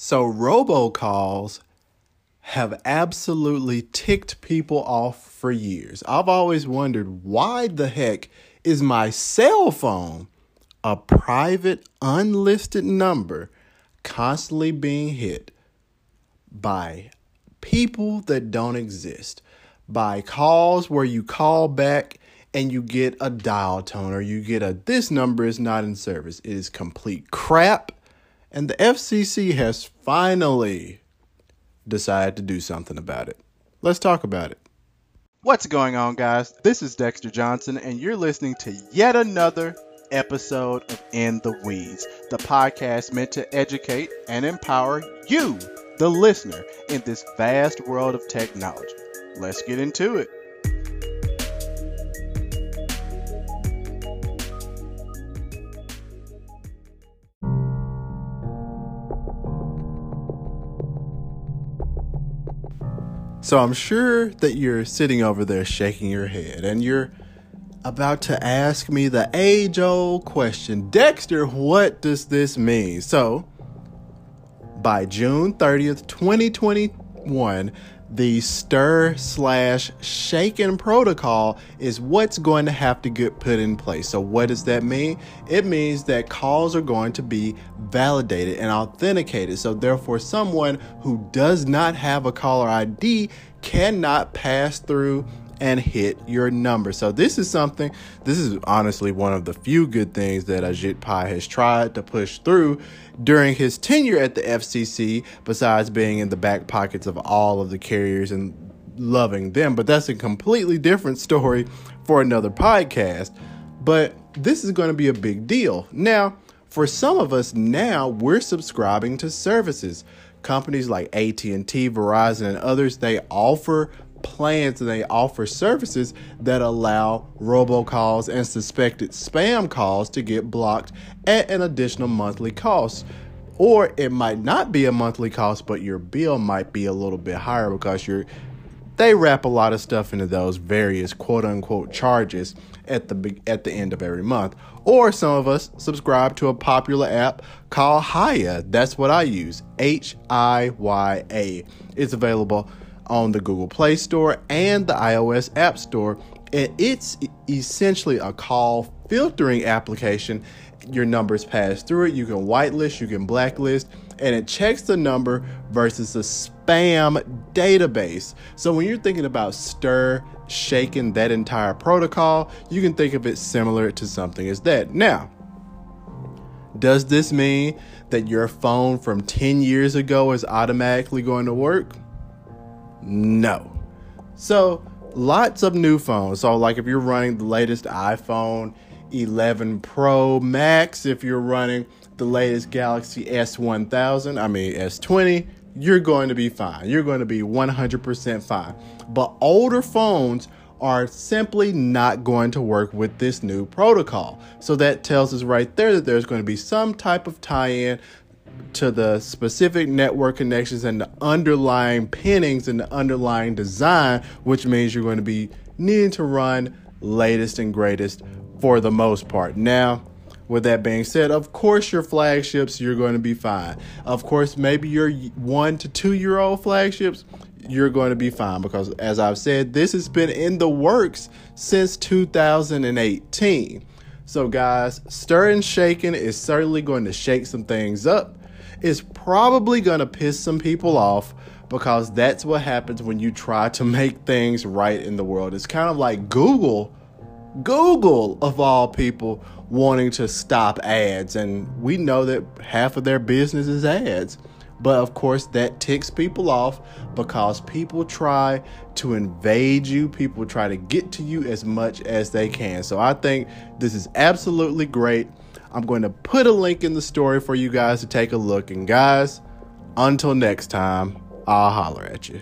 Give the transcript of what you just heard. So robocalls have absolutely ticked people off for years. I've always wondered, why the heck is my cell phone, a private, unlisted number, constantly being hit by people that don't exist, by calls where you call back and you get a dial tone or you get a "this number is not in service"? It is complete crap. And the FCC has finally decided to do something about it. Let's talk about it. What's going on, guys? This is Dexter Johnson, and you're listening to yet another episode of In the Weeds, the podcast meant to educate and empower you, the listener, in this vast world of technology. Let's get into it. So I'm sure that you're sitting over there shaking your head and you're about to ask me the age-old question, Dexter, what does this mean? So by June 30th, 2021, the STIR/SHAKEN protocol is what's going to have to get put in place. So what does that mean? It means that calls are going to be validated and authenticated. So therefore, someone who does not have a caller ID cannot pass through and hit your number. So this is honestly one of the few good things that Ajit Pai has tried to push through during his tenure at the FCC, besides being in the back pockets of all of the carriers and loving them. But that's a completely different story for another podcast. But this is going to be a big deal. Now, for some of us now, we're subscribing to services. Companies like AT&T, Verizon, and others, they offer plans and they offer services that allow robocalls and suspected spam calls to get blocked at an additional monthly cost. Or it might not be a monthly cost, but your bill might be a little bit higher because they wrap a lot of stuff into those various quote-unquote charges at the end of every month. Or some of us subscribe to a popular app called Hiya. That's what I use, Hiya. It's available on the Google Play Store and the iOS App Store, and it's essentially a call filtering application. Your numbers pass through it, you can whitelist, you can blacklist, and it checks the number versus a spam database. So when you're thinking about STIR/SHAKEN, that entire protocol, you can think of it similar to something as that. Now, does this mean that your phone from 10 years ago is automatically going to work? No. So lots of new phones. So like if you're running the latest iPhone 11 Pro Max, if you're running the latest Galaxy S20, you're going to be fine. You're going to be 100% fine. But older phones are simply not going to work with this new protocol. So that tells us right there that there's going to be some type of tie-in to the specific network connections and the underlying pinnings and the underlying design, which means you're going to be needing to run latest and greatest for the most part. Now, with that being said, of course, your flagships, you're going to be fine. Of course, maybe your 1 to 2 year old flagships, you're going to be fine, because as I've said, this has been in the works since 2018. So guys, STIR/SHAKEN is certainly going to shake some things up. It's probably going to piss some people off, because that's what happens when you try to make things right in the world. It's kind of like Google of all people wanting to stop ads. And we know that half of their business is ads. But of course, that ticks people off because people try to invade you. People try to get to you as much as they can. So I think this is absolutely great. I'm going to put a link in the story for you guys to take a look. And guys, until next time, I'll holler at you.